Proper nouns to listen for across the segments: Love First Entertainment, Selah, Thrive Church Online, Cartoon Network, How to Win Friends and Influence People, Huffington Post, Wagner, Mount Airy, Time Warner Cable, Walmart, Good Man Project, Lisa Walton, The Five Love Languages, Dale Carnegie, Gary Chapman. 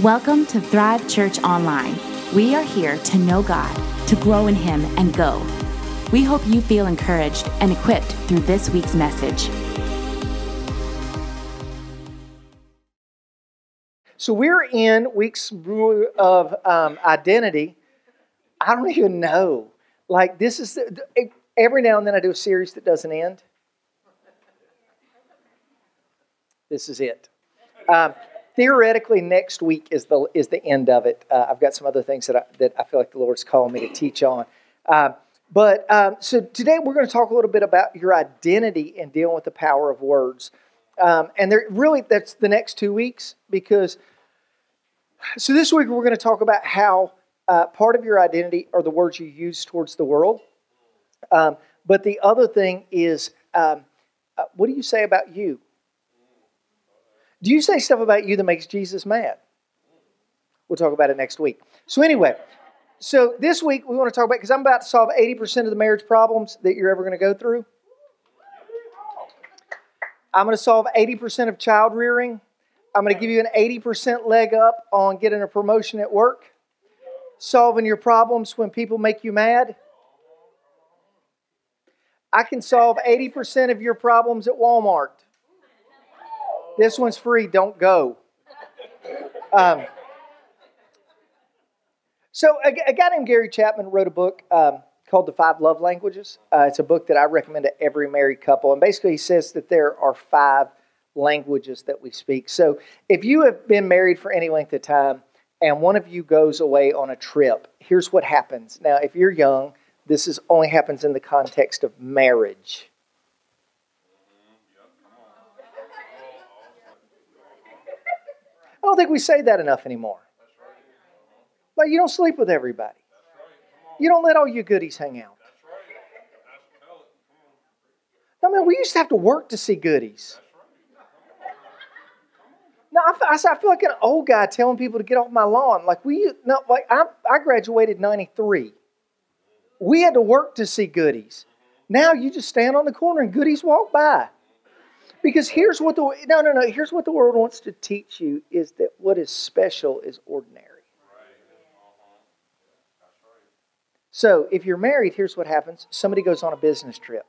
Welcome to Thrive Church Online. We are here to know God, to grow in Him, and go. We hope you feel encouraged and equipped through this week's message. So we're in weeks of identity. I don't even know. Like this is, every now and then I do a series that doesn't end. This is it. Theoretically, next week is the end of it. I've got some other things that I feel like the Lord's calling me to teach on. So today we're going to talk a little bit about your identity and dealing with the power of words. That's the next 2 weeks because... So this week we're going to talk about how part of your identity are the words you use towards the world. But the other thing is, what do you say about you? Do you say stuff about you that makes Jesus mad? We'll talk about it next week. So this week we want to talk about, because I'm about to solve 80% of the marriage problems that you're ever going to go through. I'm going to solve 80% of child rearing. I'm going to give you an 80% leg up on getting a promotion at work. Solving your problems when people make you mad. I can solve 80% of your problems at Walmart. This one's free. Don't go. So a guy named Gary Chapman wrote a book called The Five Love Languages. It's a book that I recommend to every married couple. And basically he says that there are five languages that we speak. So if you have been married for any length of time and one of you goes away on a trip, here's what happens. Now, if you're young, this is only happens in the context of marriage. I don't think we say that enough anymore. Like, you don't sleep with everybody. You don't let all your goodies hang out. No, man, we used to have to work to see goodies. No, I feel like an old guy telling people to get off my lawn. I graduated in 93. We had to work to see goodies. Now you just stand on the corner and goodies walk by. Because here's what the world wants to teach you is that what is special is ordinary. So if you're married, here's what happens. Somebody goes on a business trip.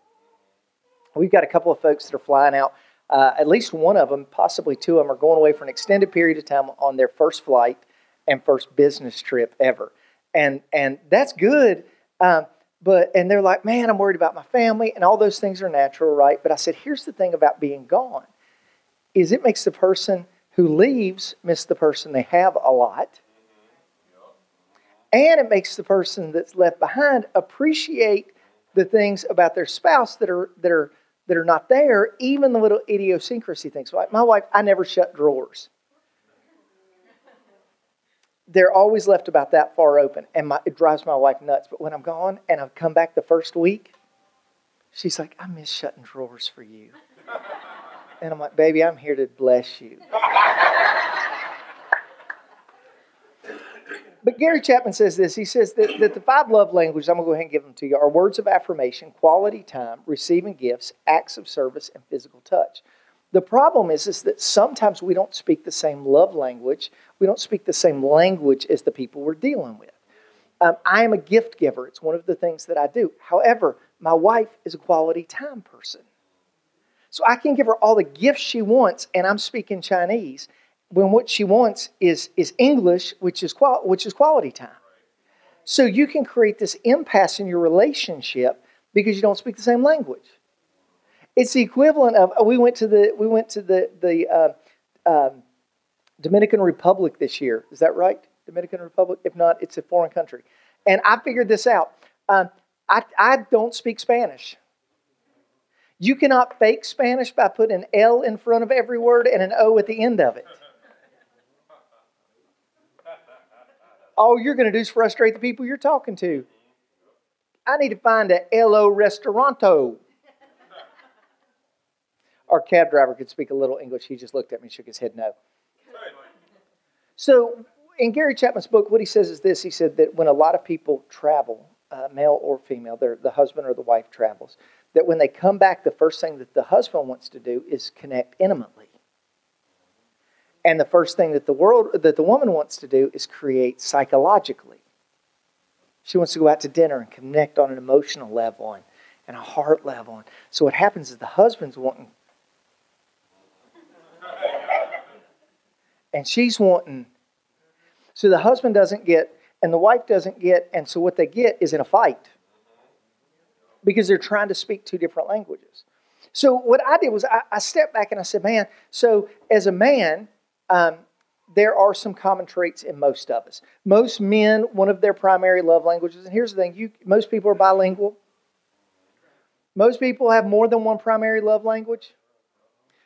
We've got a couple of folks that are flying out. At least one of them, possibly two of them, are going away for an extended period of time on their first flight and first business trip ever. And that's good. But they're like, man, I'm worried about my family, and all those things are natural, right? But I said, here's the thing about being gone, is it makes the person who leaves miss the person they have a lot, and it makes the person that's left behind appreciate the things about their spouse that are not there, even the little idiosyncrasy things. Like my wife, I never shut drawers. They're always left about that far open, and it drives my wife nuts. But when I'm gone and I've come back the first week, she's like, I miss shutting drawers for you. And I'm like, baby, I'm here to bless you. But Gary Chapman says this. He says that the five love languages, I'm going to go ahead and give them to you, are words of affirmation, quality time, receiving gifts, acts of service, and physical touch. The problem is that sometimes we don't speak the same love language. We don't speak the same language as the people we're dealing with. I am a gift giver. It's one of the things that I do. However, my wife is a quality time person. So I can give her all the gifts she wants, and I'm speaking Chinese, when what she wants is English, which is quality time. So you can create this impasse in your relationship because you don't speak the same language. It's the equivalent of we went to the Dominican Republic this year. Is that right? Dominican Republic? If not, it's a foreign country. And I figured this out. I don't speak Spanish. You cannot fake Spanish by putting an L in front of every word and an O at the end of it. All you're going to do is frustrate the people you're talking to. I need to find a L-O restauranto. Our cab driver could speak a little English. He just looked at me and shook his head no. So in Gary Chapman's book, what he says is this. He said that when a lot of people travel, male or female, the husband or the wife travels, that when they come back, the first thing that the husband wants to do is connect intimately. And the first thing that the woman wants to do is create psychologically. She wants to go out to dinner and connect on an emotional level and a heart level. And so what happens is the husband's wanting, and she's wanting. So the husband doesn't get, and the wife doesn't get, and so what they get is in a fight. Because they're trying to speak two different languages. So what I did was I stepped back and I said, man, so as a man, there are some common traits in most of us. Most men, one of their primary love languages, and here's the thing, most people are bilingual. Most people have more than one primary love language.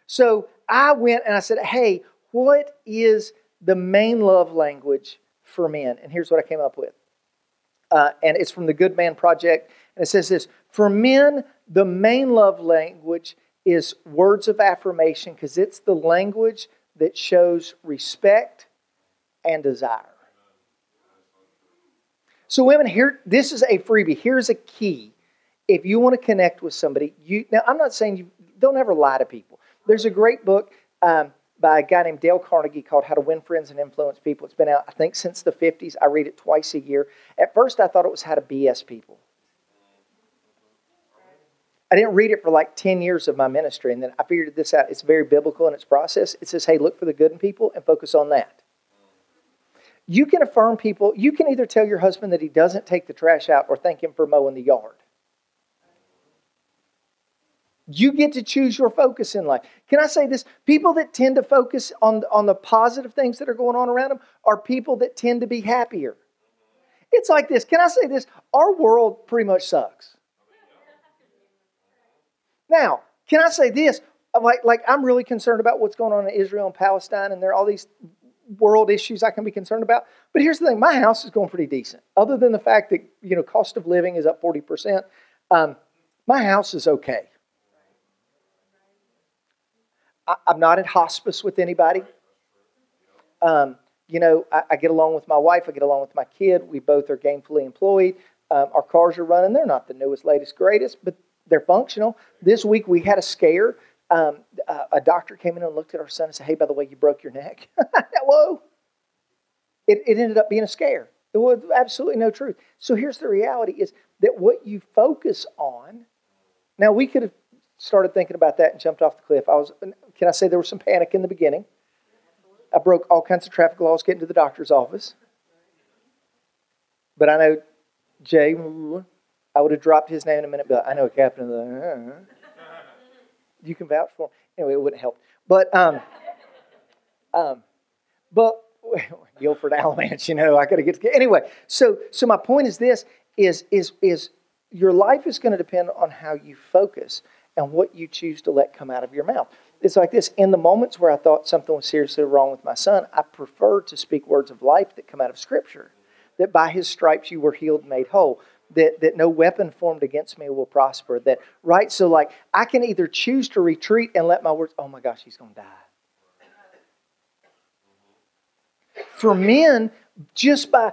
So I went and I said, hey, what is the main love language for men? And here's what I came up with. And it's from the Good Man Project. And it says this, for men, the main love language is words of affirmation because it's the language that shows respect and desire. So women, here, this is a freebie. Here's a key. If you want to connect with somebody, now I'm not saying you don't ever lie to people. There's a great book by a guy named Dale Carnegie called How to Win Friends and Influence People. It's been out, I think, since the 50s. I read it twice a year. At first, I thought it was How to BS People. I didn't read it for like 10 years of my ministry, and then I figured this out. It's very biblical in its process. It says, hey, look for the good in people and focus on that. You can affirm people. You can either tell your husband that he doesn't take the trash out or thank him for mowing the yard. You get to choose your focus in life. Can I say this? People that tend to focus on the positive things that are going on around them are people that tend to be happier. It's like this. Can I say this? Our world pretty much sucks. Now, can I say this? Like I'm really concerned about what's going on in Israel and Palestine, and there are all these world issues I can be concerned about. But here's the thing. My house is going pretty decent. Other than the fact that, cost of living is up 40%, my house is okay. I'm not in hospice with anybody. I get along with my wife. I get along with my kid. We both are gainfully employed. Our cars are running. They're not the newest, latest, greatest, but they're functional. This week we had a scare. A doctor came in and looked at our son and said, hey, by the way, you broke your neck. Whoa. It ended up being a scare. It was absolutely no truth. So here's the reality is that what you focus on. Now, we could have started thinking about that and jumped off the cliff. Can I say there was some panic in the beginning? I broke all kinds of traffic laws getting to the doctor's office. But I know Jay... I would have dropped his name in a minute, but I know what happened. You can vouch for him. Anyway, it wouldn't help. But, Guilford Avalanche, I got to get to anyway. So my point is this: is your life is going to depend on how you focus and what you choose to let come out of your mouth. It's like this: in the moments where I thought something was seriously wrong with my son, I prefer to speak words of life that come out of Scripture, that by His stripes you were healed, and made whole. That no weapon formed against me will prosper. That, right? So, like, I can either choose to retreat and let my words, oh my gosh, he's going to die. For men, just by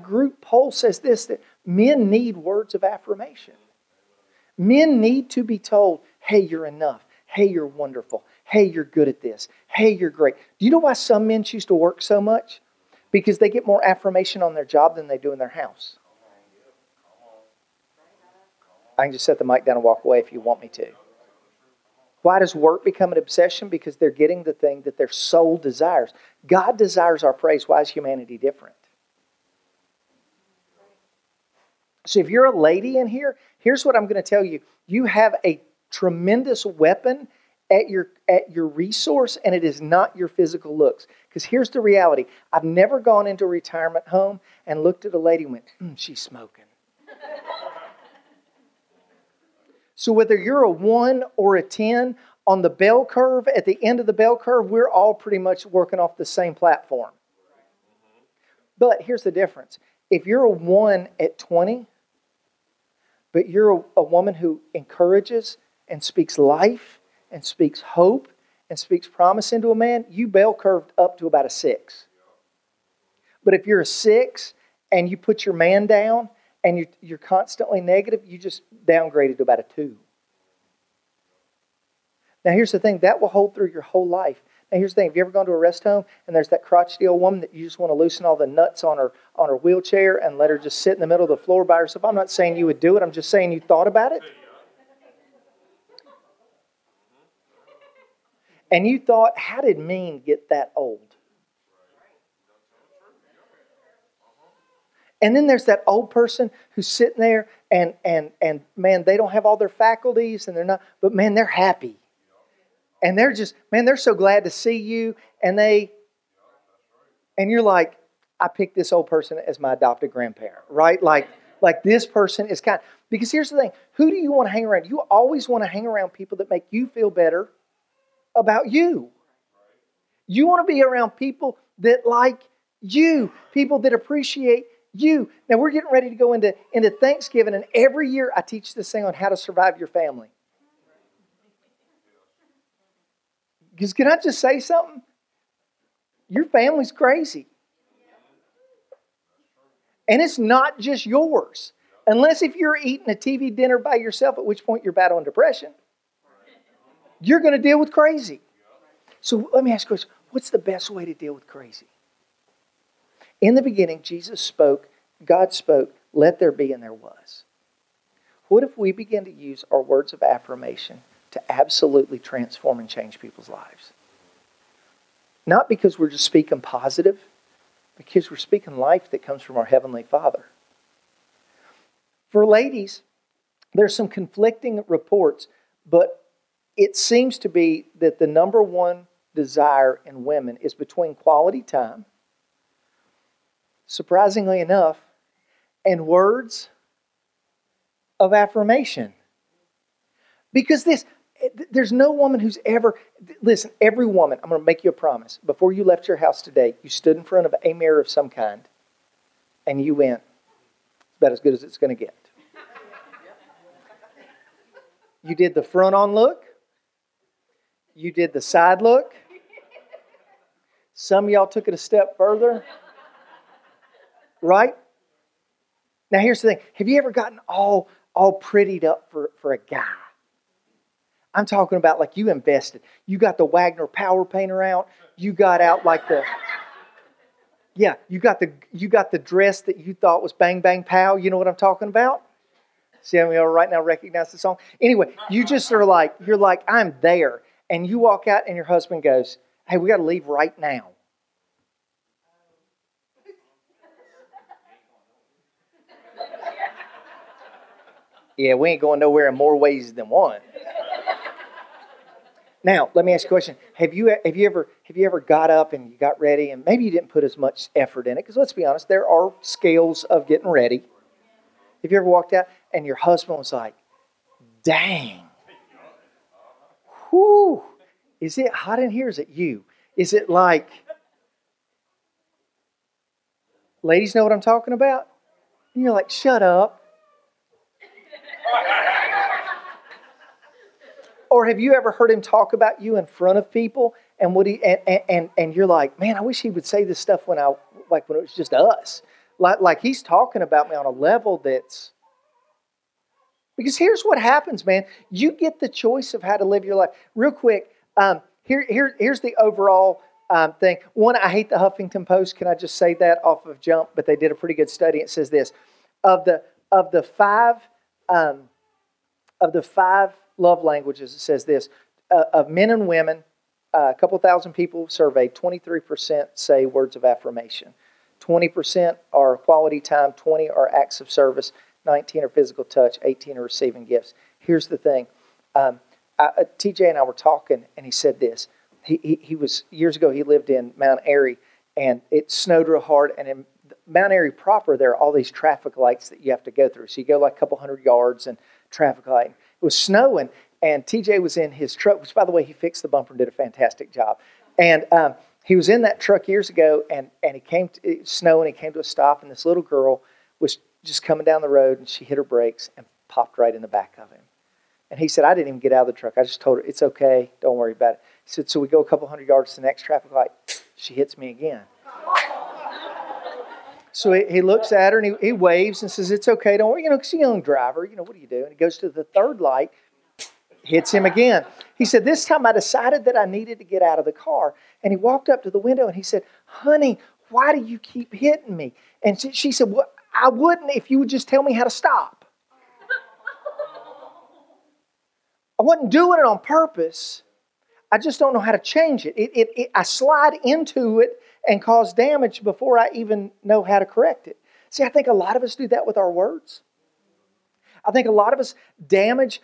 group poll says this, that men need words of affirmation. Men need to be told, hey, you're enough. Hey, you're wonderful. Hey, you're good at this. Hey, you're great. Do you know why some men choose to work so much? Because they get more affirmation on their job than they do in their house. I can just set the mic down and walk away if you want me to. Why does work become an obsession? Because they're getting the thing that their soul desires. God desires our praise. Why is humanity different? So if you're a lady in here, here's what I'm going to tell you. You have a tremendous weapon at your resource, and it is not your physical looks. Because here's the reality. I've never gone into a retirement home and looked at a lady and went, she's smoking. So whether you're a 1 or a 10 on the bell curve, at the end of the bell curve, we're all pretty much working off the same platform. But here's the difference. If you're a 1 at 20, but you're a woman who encourages and speaks life and speaks hope and speaks promise into a man, you bell curved up to about a 6. But if you're a 6 and you put your man down, and you're constantly negative, you just downgraded to about a 2. Now here's the thing, that will hold through your whole life. And here's the thing. Have you ever gone to a rest home and there's that crotchety old woman that you just want to loosen all the nuts on her wheelchair and let her just sit in the middle of the floor by herself? I'm not saying you would do it. I'm just saying you thought about it. And you thought, how did mean get that old? And then there's that old person who's sitting there and man, they don't have all their faculties and they're not, but man, they're happy. And they're just, man, they're so glad to see you. And you're like, I picked this old person as my adopted grandparent, right? Like this person is kind. Because here's the thing, who do you want to hang around? You always want to hang around people that make you feel better about you. You want to be around people that like you, people that appreciate you. Now, we're getting ready to go into Thanksgiving, and every year I teach this thing on how to survive your family. Because can I just say something? Your family's crazy. And it's not just yours. Unless if you're eating a TV dinner by yourself, at which point you're battling depression, you're going to deal with crazy. So let me ask you a question. What's the best way to deal with crazy? In the beginning, Jesus spoke, God spoke, let there be and there was. What if we begin to use our words of affirmation to absolutely transform and change people's lives? Not because we're just speaking positive, because we're speaking life that comes from our Heavenly Father. For ladies, there's some conflicting reports, but it seems to be that the number one desire in women is between quality time, surprisingly enough, and words of affirmation. Because there's no woman who's ever, listen, every woman, I'm going to make you a promise. Before you left your house today, you stood in front of a mirror of some kind, and you went, it's about as good as it's going to get. You did the front-on look. You did the side look. Some of y'all took it a step further. Right? Now here's the thing. Have you ever gotten all prettied up for a guy? I'm talking about like you invested. You got the Wagner power painter out. You got out like the you got the dress that you thought was bang bang pow. You know what I'm talking about? See how many of y'all right now recognize the song? Anyway, you just are like, you're like, I'm there. And you walk out and your husband goes, hey, we gotta leave right now. Yeah, we ain't going nowhere in more ways than one. Now, let me ask you a question. Have you ever got up and you got ready and maybe you didn't put as much effort in it? Because let's be honest, there are scales of getting ready. Have you ever walked out and your husband was like, dang, whoo, is it hot in here? Is it you? Is it like, ladies know what I'm talking about? And you're like, shut up. Or have you ever heard him talk about you in front of people, and would he? And you're like, man, I wish he would say this stuff when it was just us. Like he's talking about me on a level that's. Because here's what happens, man. You get the choice of how to live your life. Real quick, here's the overall thing. One, I hate the Huffington Post. Can I just say that off of jump? But they did a pretty good study. It says this: of the five love languages, it says this, of men and women, a couple thousand people surveyed, 23% say words of affirmation, 20% are quality time, 20% are acts of service, 19% are physical touch, 18% are receiving gifts. Here's the thing. TJ and I were talking, and he said this. He was, years ago, he lived in Mount Airy, and it snowed real hard, and in Mount Airy proper, there are all these traffic lights that you have to go through. So you go like a couple hundred yards, and traffic light. It was snowing, and TJ was in his truck, which, by the way, he fixed the bumper and did a fantastic job. And he was in that truck years ago, and he came to, it was snowing, he came to a stop, and this little girl was just coming down the road, and she hit her brakes and popped right in the back of him. And he said, I didn't even get out of the truck. I just told her, it's okay, don't worry about it. He said, so we go a couple hundred yards to the next traffic light. She hits me again. So he looks at her and he waves and says, it's okay, don't worry, because he's a young driver, what do you do? And he goes to the third light, hits him again. He said, this time I decided that I needed to get out of the car. And he walked up to the window and he said, honey, why do you keep hitting me? And she said, well, I wouldn't if you would just tell me how to stop. I wasn't doing it on purpose. I just don't know how to change it. I slide into it and cause damage before I even know how to correct it. See, I think a lot of us do that with our words. I think a lot of us damage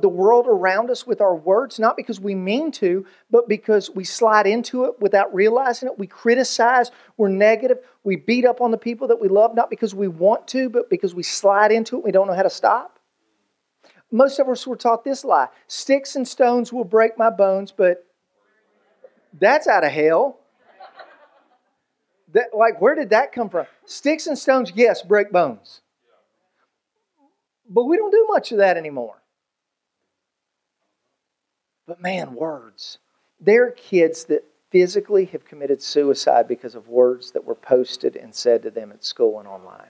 the world around us with our words, not because we mean to, but because we slide into it without realizing it. We criticize, we're negative, we beat up on the people that we love, not because we want to, but because we slide into it, we don't know how to stop. Most of us were taught this lie, sticks and stones will break my bones, but that's out of hell. That, like, where did that come from? Sticks and stones, yes, break bones. But we don't do much of that anymore. But man, words. There are kids that physically have committed suicide because of words that were posted and said to them at school and online.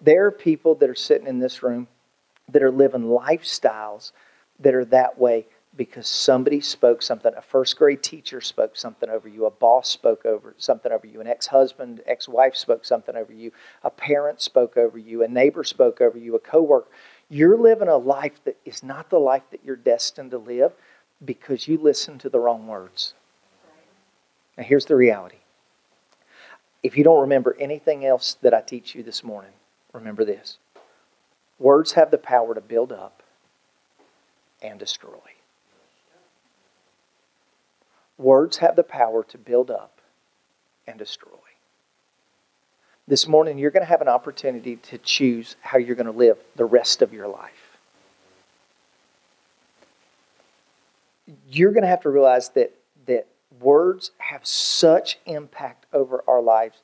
There are people that are sitting in this room that are living lifestyles that are that way because somebody spoke something. A first grade teacher spoke something over you. A boss spoke over something over you. An ex-husband, ex-wife spoke something over you. A parent spoke over you. A neighbor spoke over you. A coworker. You're living a life that is not the life that you're destined to live because you listened to the wrong words. Now here's the reality. If you don't remember anything else that I teach you this morning, remember this. Words have the power to build up and destroy. Words have the power to build up and destroy. This morning, you're going to have an opportunity to choose how you're going to live the rest of your life. You're going to have to realize that words have such impact over our lives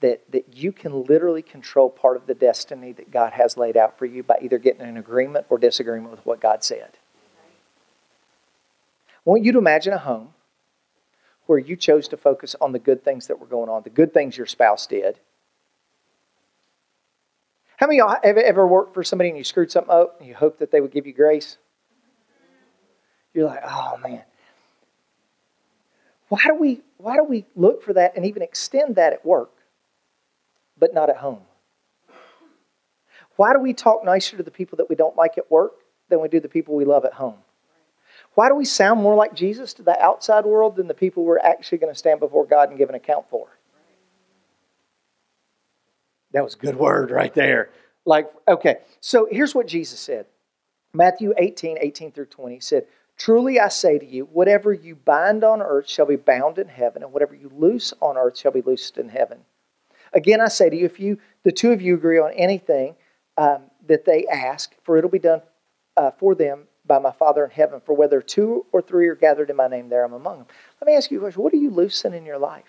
that you can literally control part of the destiny that God has laid out for you by either getting in agreement or disagreement with what God said. I want you to imagine a home where you chose to focus on the good things that were going on, the good things your spouse did. How many of y'all have ever worked for somebody and you screwed something up and you hoped that they would give you grace? You're like, oh man. Why do we look for that and even extend that at work, but not at home? Why do we talk nicer to the people that we don't like at work than we do the people we love at home? Why do we sound more like Jesus to the outside world than the people we're actually going to stand before God and give an account for? That was a good word right there. Like, okay, so here's what Jesus said. Matthew 18 through 20 said, truly I say to you, whatever you bind on earth shall be bound in heaven, and whatever you loose on earth shall be loosed in heaven. Again, I say to you, if the two of you agree on anything that they ask, for it'll be done for them by my Father in heaven, for whether two or three are gathered in my name, there I'm among them. Let me ask you a question. What are you loosening in your life?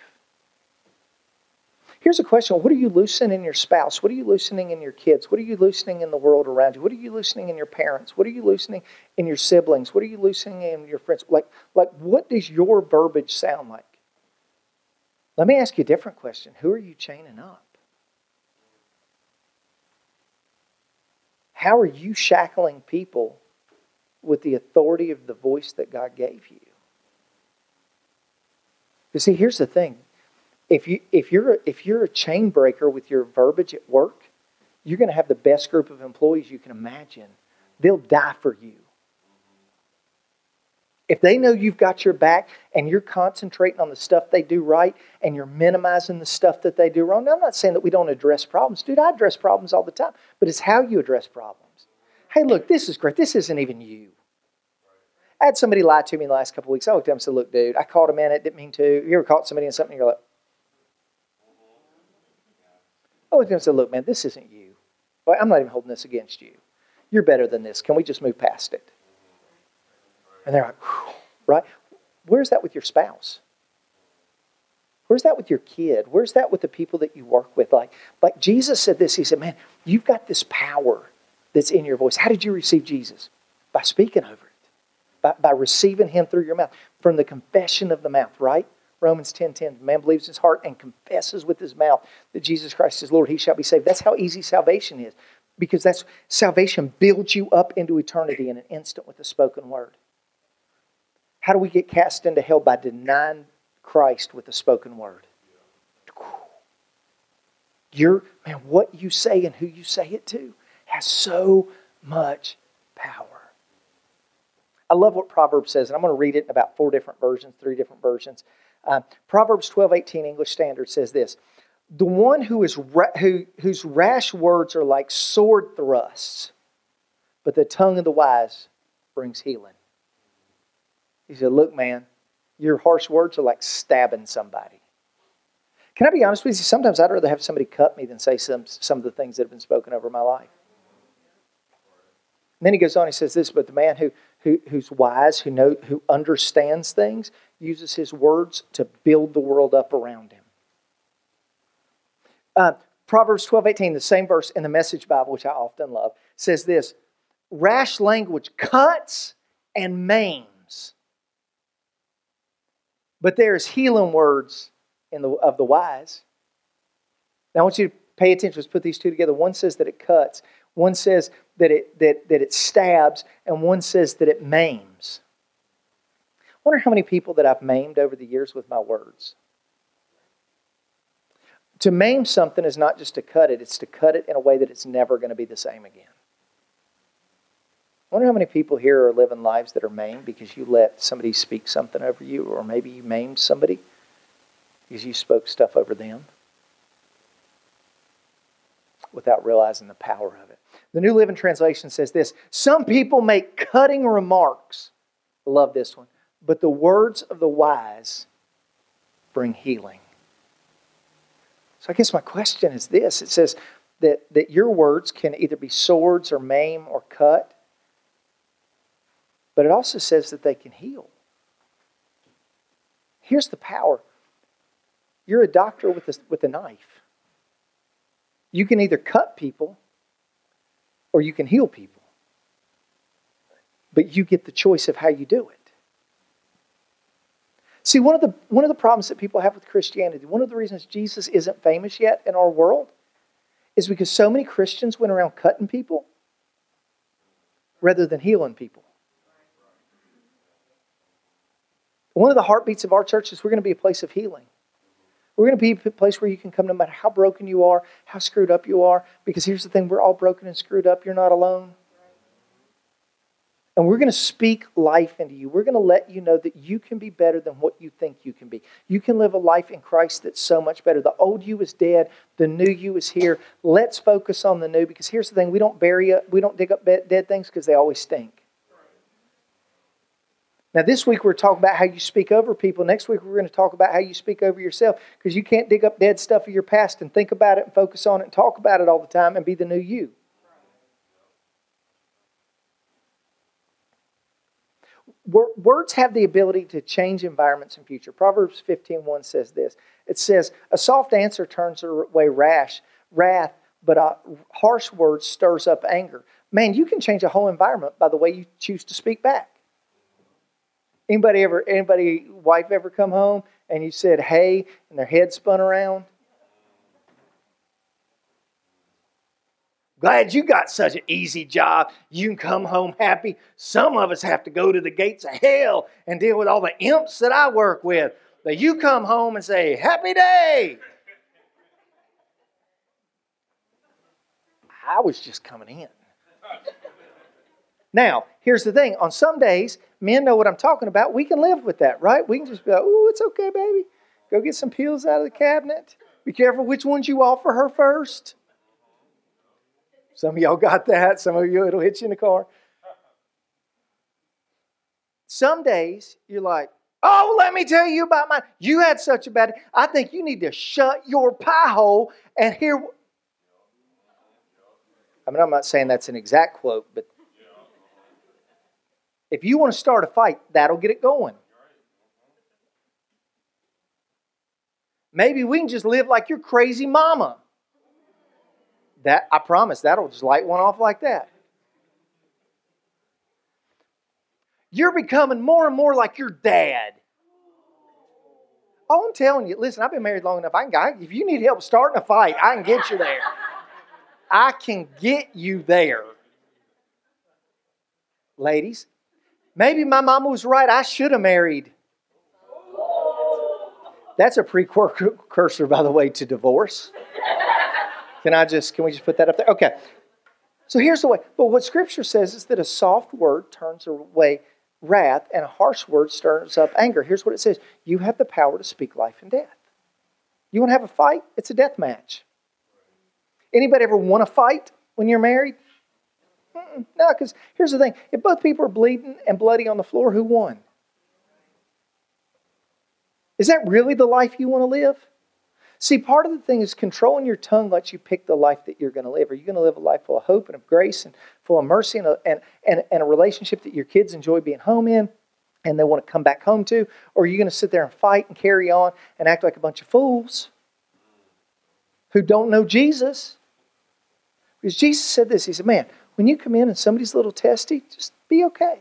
Here's a question. What are you loosening in your spouse? What are you loosening in your kids? What are you loosening in the world around you? What are you loosening in your parents? What are you loosening in your siblings? What are you loosening in your friends? Like what does your verbiage sound like? Let me ask you a different question. Who are you chaining up? How are you shackling people with the authority of the voice that God gave you? You see, here's the thing. If you're a chain breaker with your verbiage at work, you're going to have the best group of employees you can imagine. They'll die for you. If they know you've got your back and you're concentrating on the stuff they do right and you're minimizing the stuff that they do wrong. Now, I'm not saying that we don't address problems. Dude, I address problems all the time. But it's how you address problems. Hey, look, this is great. This isn't even you. I had somebody lie to me in the last couple of weeks. I looked at him and said, look, dude, I caught him in it. Didn't mean to. You ever caught somebody in something and you're like, I looked at him and said, look, man, this isn't you. Well, I'm not even holding this against you. You're better than this. Can we just move past it? And they're like, whew, right? Where's that with your spouse? Where's that with your kid? Where's that with the people that you work with? Like Jesus said this. He said, man, you've got this power that's in your voice. How did you receive Jesus? By speaking over it. By receiving him through your mouth. From the confession of the mouth, right? Romans 10:10. Man believes in his heart and confesses with his mouth that Jesus Christ is Lord. He shall be saved. That's how easy salvation is. Because salvation builds you up into eternity in an instant with the spoken word. How do we get cast into hell? By denying Christ with the spoken word. What you say and who you say it to has so much power. I love what Proverbs says, and I'm going to read it in about three different versions. Proverbs 12:18 English Standard says this: "The one whose rash words are like sword thrusts, but the tongue of the wise brings healing." He said, "Look, man, your harsh words are like stabbing somebody." Can I be honest with you? Sometimes I'd rather have somebody cut me than say some of the things that have been spoken over my life. And then he goes on, he says this, "But the man who's wise, who understands things, uses his words to build the world up around him." Proverbs 12:18, the same verse in the Message Bible, which I often love, says this: "Rash language cuts and maims, but there is healing words of the wise." Now I want you to pay attention. Let's put these two together. One says that it cuts. One says that it stabs, and one says that it maims. I wonder how many people that I've maimed over the years with my words. To maim something is not just to cut it, it's to cut it in a way that it's never going to be the same again. I wonder how many people here are living lives that are maimed because you let somebody speak something over you, or maybe you maimed somebody because you spoke stuff over them without realizing the power of it. The New Living Translation says this: "Some people make cutting remarks." I love this one. "But the words of the wise bring healing." So I guess my question is this. It says that your words can either be swords or maim or cut, but it also says that they can heal. Here's the power. You're a doctor with a knife. You can either cut people or you can heal people. But you get the choice of how you do it. See, one of the problems that people have with Christianity, one of the reasons Jesus isn't famous yet in our world, is because so many Christians went around cutting people rather than healing people. One of the heartbeats of our church is we're going to be a place of healing. We're going to be a place where you can come no matter how broken you are, how screwed up you are. Because here's the thing, we're all broken and screwed up. You're not alone. And we're going to speak life into you. We're going to let you know that you can be better than what you think you can be. You can live a life in Christ that's so much better. The old you is dead. The new you is here. Let's focus on the new. Because here's the thing, we don't dig up dead things because they always stink. Now, this week we're talking about how you speak over people. Next week we're going to talk about how you speak over yourself, because you can't dig up dead stuff of your past and think about it and focus on it and talk about it all the time and be the new you. Words have the ability to change environments in future. Proverbs 15:1 says this. It says, "A soft answer turns away wrath, but a harsh word stirs up anger." Man, you can change a whole environment by the way you choose to speak back. Wife ever come home and you said, "Hey," and their head spun around? "Glad you got such an easy job. You can come home happy. Some of us have to go to the gates of hell and deal with all the imps that I work with. But you come home and say, 'Happy day.'" I was just coming in. Now, here's the thing. On some days, men know what I'm talking about. We can live with that, right? We can just be like, "Ooh, it's okay, baby. Go get some pills out of the cabinet. Be careful which ones you offer her first." Some of y'all got that. Some of you, it'll hit you in the car. Some days, you're like, "Oh, let me tell you about mine. You had such a bad day. I think you need to shut your pie hole and hear." I mean, I'm not saying that's an exact quote, but if you want to start a fight, that'll get it going. Maybe we can just live like your crazy mama. That, I promise, that'll just light one off like that. "You're becoming more and more like your dad." Oh, I'm telling you, listen, I've been married long enough. If you need help starting a fight, I can get you there. I can get you there. Ladies, Maybe my mama was right. I should have married. That's a precursor, by the way, to divorce. Can we just put that up there? Okay. So here's the way. But what Scripture says is that a soft word turns away wrath, and a harsh word stirs up anger. Here's what it says. You have the power to speak life and death. You want to have a fight? It's a death match. Anybody ever want to fight when you're married? No, because here's the thing. If both people are bleeding and bloody on the floor, who won? Is that really the life you want to live? See, part of the thing is controlling your tongue lets you pick the life that you're going to live. Are you going to live a life full of hope and of grace and full of mercy and a relationship that your kids enjoy being home in and they want to come back home to? Or are you going to sit there and fight and carry on and act like a bunch of fools who don't know Jesus? Because Jesus said this. He said, man, when you come in and somebody's a little testy, just be okay.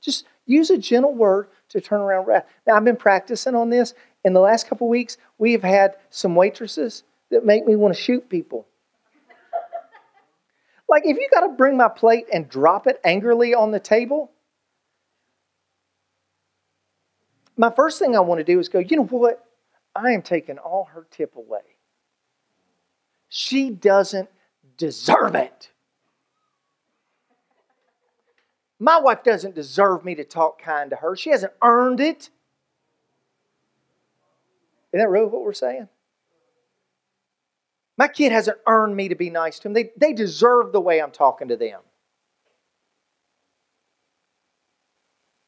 Just use a gentle word to turn around wrath. Now, I've been practicing on this. In the last couple of weeks, we have had some waitresses that make me want to shoot people. Like, if you got to bring my plate and drop it angrily on the table, my first thing I want to do is go, you know what? I am taking all her tip away. She doesn't deserve it. My wife doesn't deserve me to talk kind to her. She hasn't earned it. Isn't that really what we're saying? My kid hasn't earned me to be nice to them. They deserve the way I'm talking to them.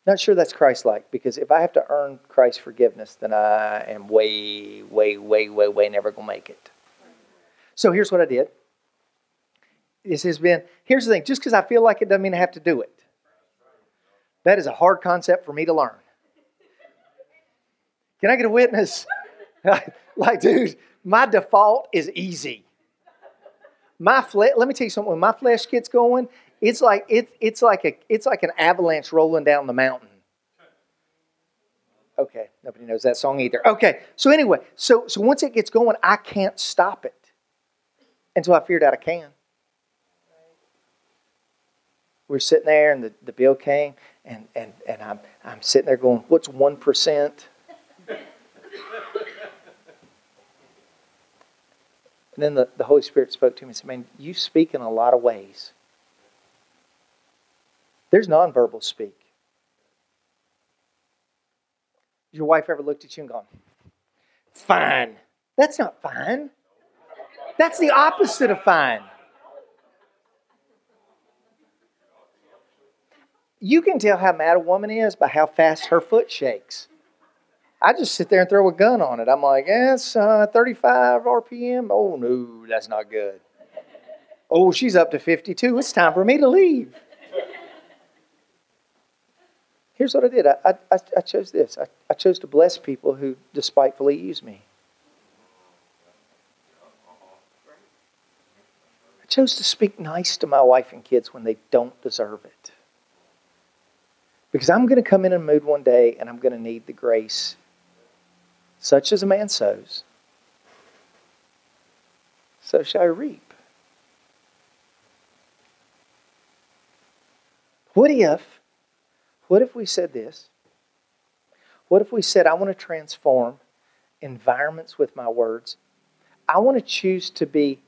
Not sure that's Christ-like, because if I have to earn Christ's forgiveness, then I am way, way, way, way, way never going to make it. So here's what I did. Here's the thing. Just because I feel like it doesn't mean I have to do it. That is a hard concept for me to learn. Can I get a witness? Like, dude, my default is easy. My flesh. Let me tell you something. When my flesh gets going, it's like an avalanche rolling down the mountain. Okay, nobody knows that song either. Okay, so anyway, so once it gets going, I can't stop it until I figured out I can. We're sitting there, and the bill came, and I'm sitting there going, "What's 1%?" And then the Holy Spirit spoke to me and said, man, you speak in a lot of ways. There's nonverbal speak. Your wife ever looked at you and gone, fine. That's not fine. That's the opposite of fine. You can tell how mad a woman is by how fast her foot shakes. I just sit there and throw a gun on it. I'm like, it's 35 RPM. Oh, no, that's not good. Oh, she's up to 52. It's time for me to leave. Here's what I did. I chose this. I chose to bless people who despitefully use me. I chose to speak nice to my wife and kids when they don't deserve it. Because I'm going to come in a mood one day and I'm going to need the grace. Such as a man sows, so shall I reap. What if we said this? What if we said, I want to transform environments with my words. I want to choose to be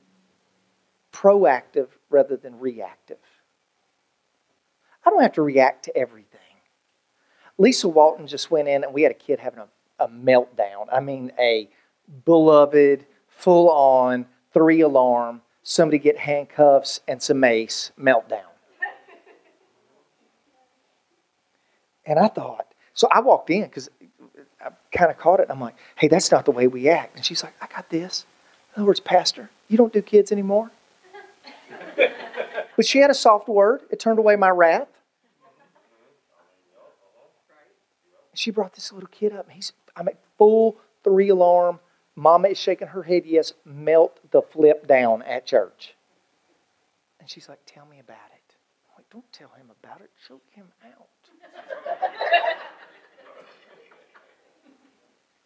proactive rather than reactive. I don't have to react to everything. Lisa Walton just went in and we had a kid having a meltdown. I mean, a beloved, full-on, 3-alarm, somebody get handcuffs and some mace meltdown. And I thought, so I walked in because I kind of caught it. I'm like, hey, that's not the way we act. And she's like, I got this. In other words, Pastor, you don't do kids anymore. But she had a soft word. It turned away my wrath. She brought this little kid up. And I'm at full 3-alarm. Mama is shaking her head. Yes, melt the flip down at church. And she's like, tell me about it. I'm like, don't tell him about it. Choke him out.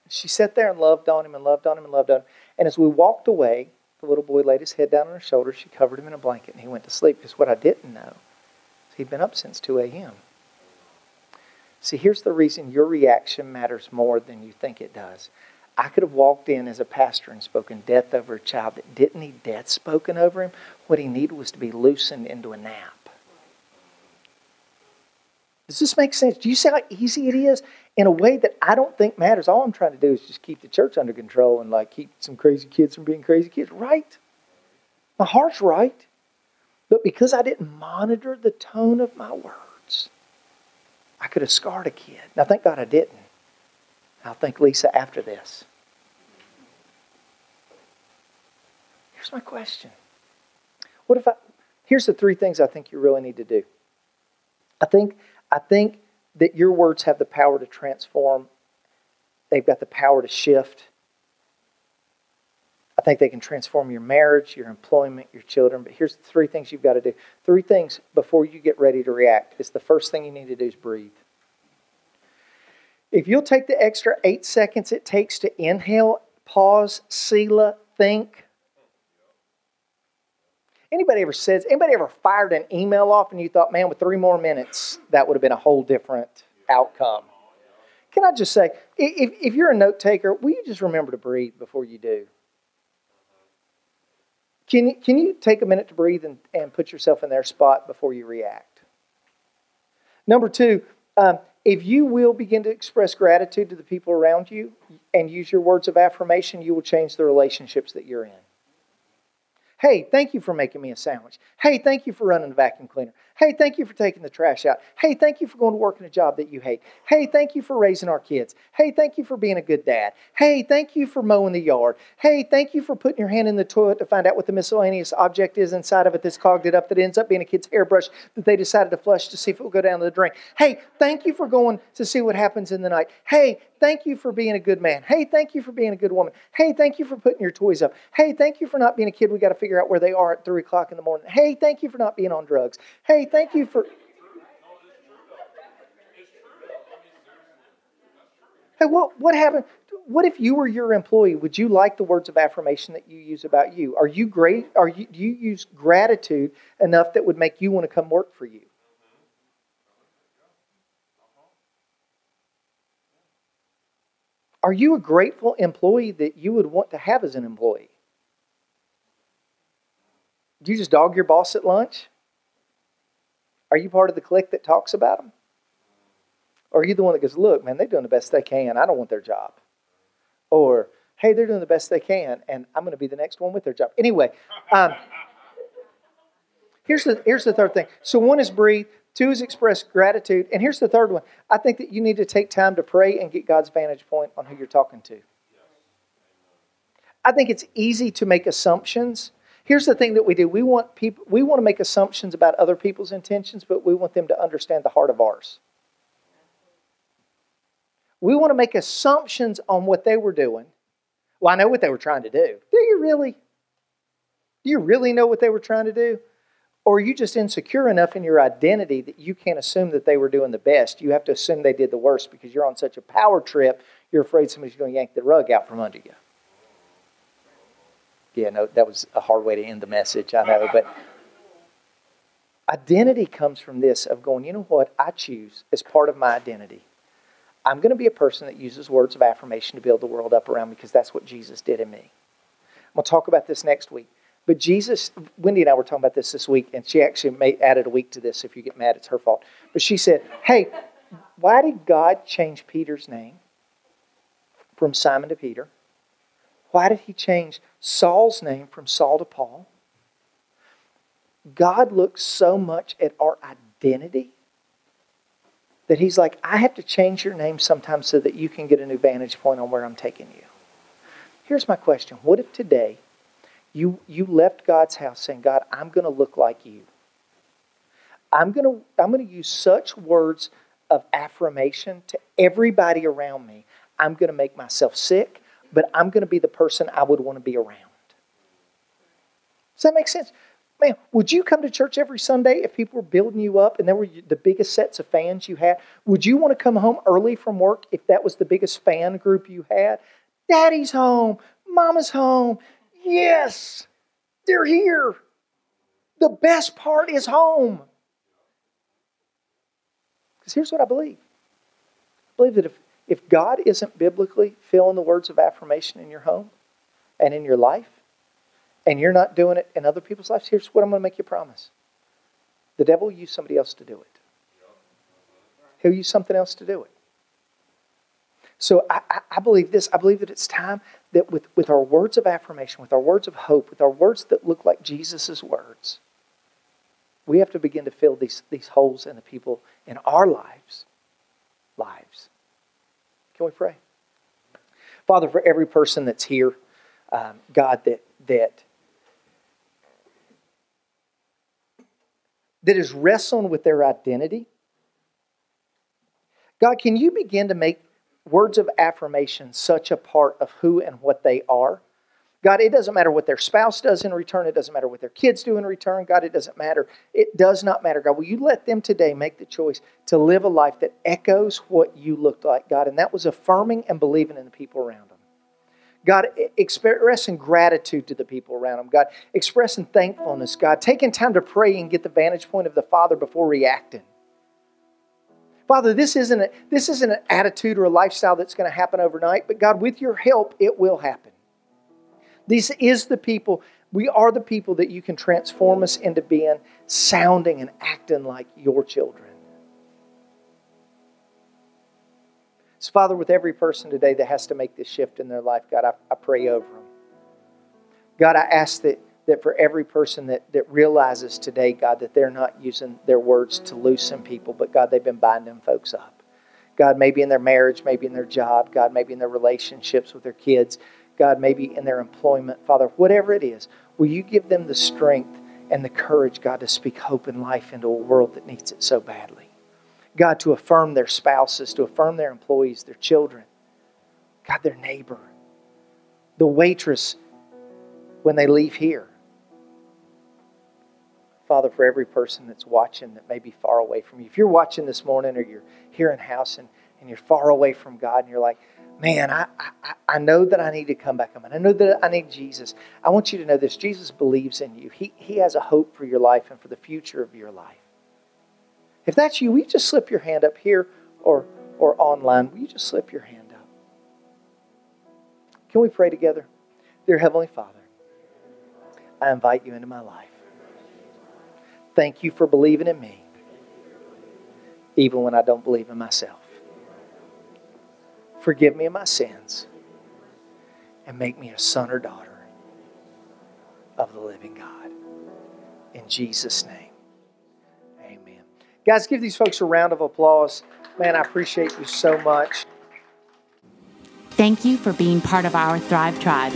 She sat there and loved on him and loved on him and loved on him. And as we walked away, the little boy laid his head down on her shoulder. She covered him in a blanket and he went to sleep. Because what I didn't know is he'd been up since 2 a.m. See, here's the reason your reaction matters more than you think it does. I could have walked in as a pastor and spoken death over a child that didn't need death spoken over him. What he needed was to be loosened into a nap. Does this make sense? Do you see how easy it is? In a way that I don't think matters. All I'm trying to do is just keep the church under control and like keep some crazy kids from being crazy kids. Right. My heart's right. But because I didn't monitor the tone of my words, I could have scarred a kid. Now, thank God I didn't. I'll thank Lisa after this. Here's my question. Here's the three things I think you really need to do. I think that your words have the power to transform. They've got the power to shift. I think they can transform your marriage, your employment, your children. But here's the three things you've got to do. Three things before you get ready to react. It's the first thing you need to do is breathe. If you'll take the extra 8 seconds it takes to inhale, pause, Selah, think. Anybody ever fired an email off and you thought, man, with 3 more minutes, that would have been a whole different outcome? Can I just say, if you're a note taker, will you just remember to breathe before you do? Can you take a minute to breathe and put yourself in their spot before you react? Number two, if you will begin to express gratitude to the people around you and use your words of affirmation, you will change the relationships that you're in. Hey, thank you for making me a sandwich. Hey, thank you for running the vacuum cleaner. Hey, thank you for taking the trash out. Hey, thank you for going to work in a job that you hate. Hey, thank you for raising our kids. Hey, thank you for being a good dad. Hey, thank you for mowing the yard. Hey, thank you for putting your hand in the toilet to find out what the miscellaneous object is inside of it that's clogged it up that ends up being a kid's hairbrush that they decided to flush to see if it will go down to the drain. Hey, thank you for going to see what happens in the night. Hey, thank you for being a good man. Hey, thank you for being a good woman. Hey, thank you for putting your toys up. Hey, thank you for not being a kid. We got to figure out where they are at 3 o'clock in the morning. Hey, thank you for not being on drugs. Hey, thank you for... Hey, what happened? What if you were your employee? Would you like the words of affirmation that you use about you? Are you great? Do you use gratitude enough that would make you want to come work for you? Are you a grateful employee that you would want to have as an employee? Do you just dog your boss at lunch? Are you part of the clique that talks about them? Or are you the one that goes, look, man, they're doing the best they can. I don't want their job. Or, hey, they're doing the best they can, and I'm going to be the next one with their job. Anyway, here's the third thing. So one is breathe. Two is express gratitude. And here's the third one. I think that you need to take time to pray and get God's vantage point on who you're talking to. I think it's easy to make assumptions. Here's the thing that we do. We want to make assumptions about other people's intentions, but we want them to understand the heart of ours. We want to make assumptions on what they were doing. Well, I know what they were trying to do. Do you really? Do you really know what they were trying to do? Or are you just insecure enough in your identity that you can't assume that they were doing the best? You have to assume they did the worst because you're on such a power trip, you're afraid somebody's going to yank the rug out from under you. Yeah, no, that was a hard way to end the message, I know. But identity comes from this of going, you know what? I choose as part of my identity. I'm going to be a person that uses words of affirmation to build the world up around me because that's what Jesus did in me. I'm going to talk about this next week. But Jesus, Wendy and I were talking about this week, and she actually added a week to this. If you get mad, it's her fault. But she said, hey, why did God change Peter's name from Simon to Peter? Why did he change Saul's name from Saul to Paul? God looks so much at our identity that he's like, I have to change your name sometimes so that you can get a new vantage point on where I'm taking you. Here's my question. What if today... You left God's house saying, God, I'm going to look like you. I'm going to use such words of affirmation to everybody around me. I'm going to make myself sick, but I'm going to be the person I would want to be around. Does that make sense? Man, would you come to church every Sunday if people were building you up and they were the biggest sets of fans you had? Would you want to come home early from work if that was the biggest fan group you had? Daddy's home. Mama's home. Yes, they're here. The best part is home. Because here's what I believe. believe that if God isn't biblically filling the words of affirmation in your home and in your life, and you're not doing it in other people's lives, here's what I'm going to make you promise. The devil will use somebody else to do it. He'll use something else to do it. So I believe this. I believe that it's time that with our words of affirmation, with our words of hope, with our words that look like Jesus' words, we have to begin to fill these holes in the people in our lives. Can we pray? Father, for every person that's here, God, that is wrestling with their identity, God, can you begin to make words of affirmation such a part of who and what they are? God, it doesn't matter what their spouse does in return. It doesn't matter what their kids do in return. God, it doesn't matter. It does not matter. God, will you let them today make the choice to live a life that echoes what you looked like, God? And that was affirming and believing in the people around them. God, expressing gratitude to the people around them. God, expressing thankfulness. God, taking time to pray and get the vantage point of the Father before reacting. Father, this isn't an attitude or a lifestyle that's going to happen overnight, but God, with your help, it will happen. This is the people, we are the people that you can transform us into being, sounding and acting like your children. So Father, with every person today that has to make this shift in their life, God, I pray over them. God, I ask that for every person that realizes today, God, that they're not using their words to loosen people, but God, they've been binding folks up. God, maybe in their marriage, maybe in their job, God, maybe in their relationships with their kids, God, maybe in their employment. Father, whatever it is, will you give them the strength and the courage, God, to speak hope and life into a world that needs it so badly? God, to affirm their spouses, to affirm their employees, their children, God, their neighbor, the waitress when they leave here. Father, for every person that's watching that may be far away from you. If you're watching this morning or you're here in house and you're far away from God and you're like, man, I know that I need to come back home. I know that I need Jesus. I want you to know this. Jesus believes in you. He has a hope for your life and for the future of your life. If that's you, will you just slip your hand up here or online? Will you just slip your hand up? Can we pray together? Dear Heavenly Father, I invite you into my life. Thank you for believing in me, even when I don't believe in myself. Forgive me of my sins and make me a son or daughter of the living God. In Jesus' name, amen. Guys, give these folks a round of applause. Man, I appreciate you so much. Thank you for being part of our Thrive Tribe.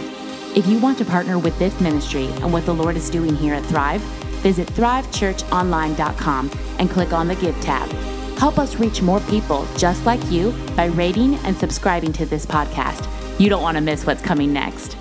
If you want to partner with this ministry and what the Lord is doing here at Thrive, visit thrivechurchonline.com and click on the Give tab. Help us reach more people just like you by rating and subscribing to this podcast. You don't want to miss what's coming next.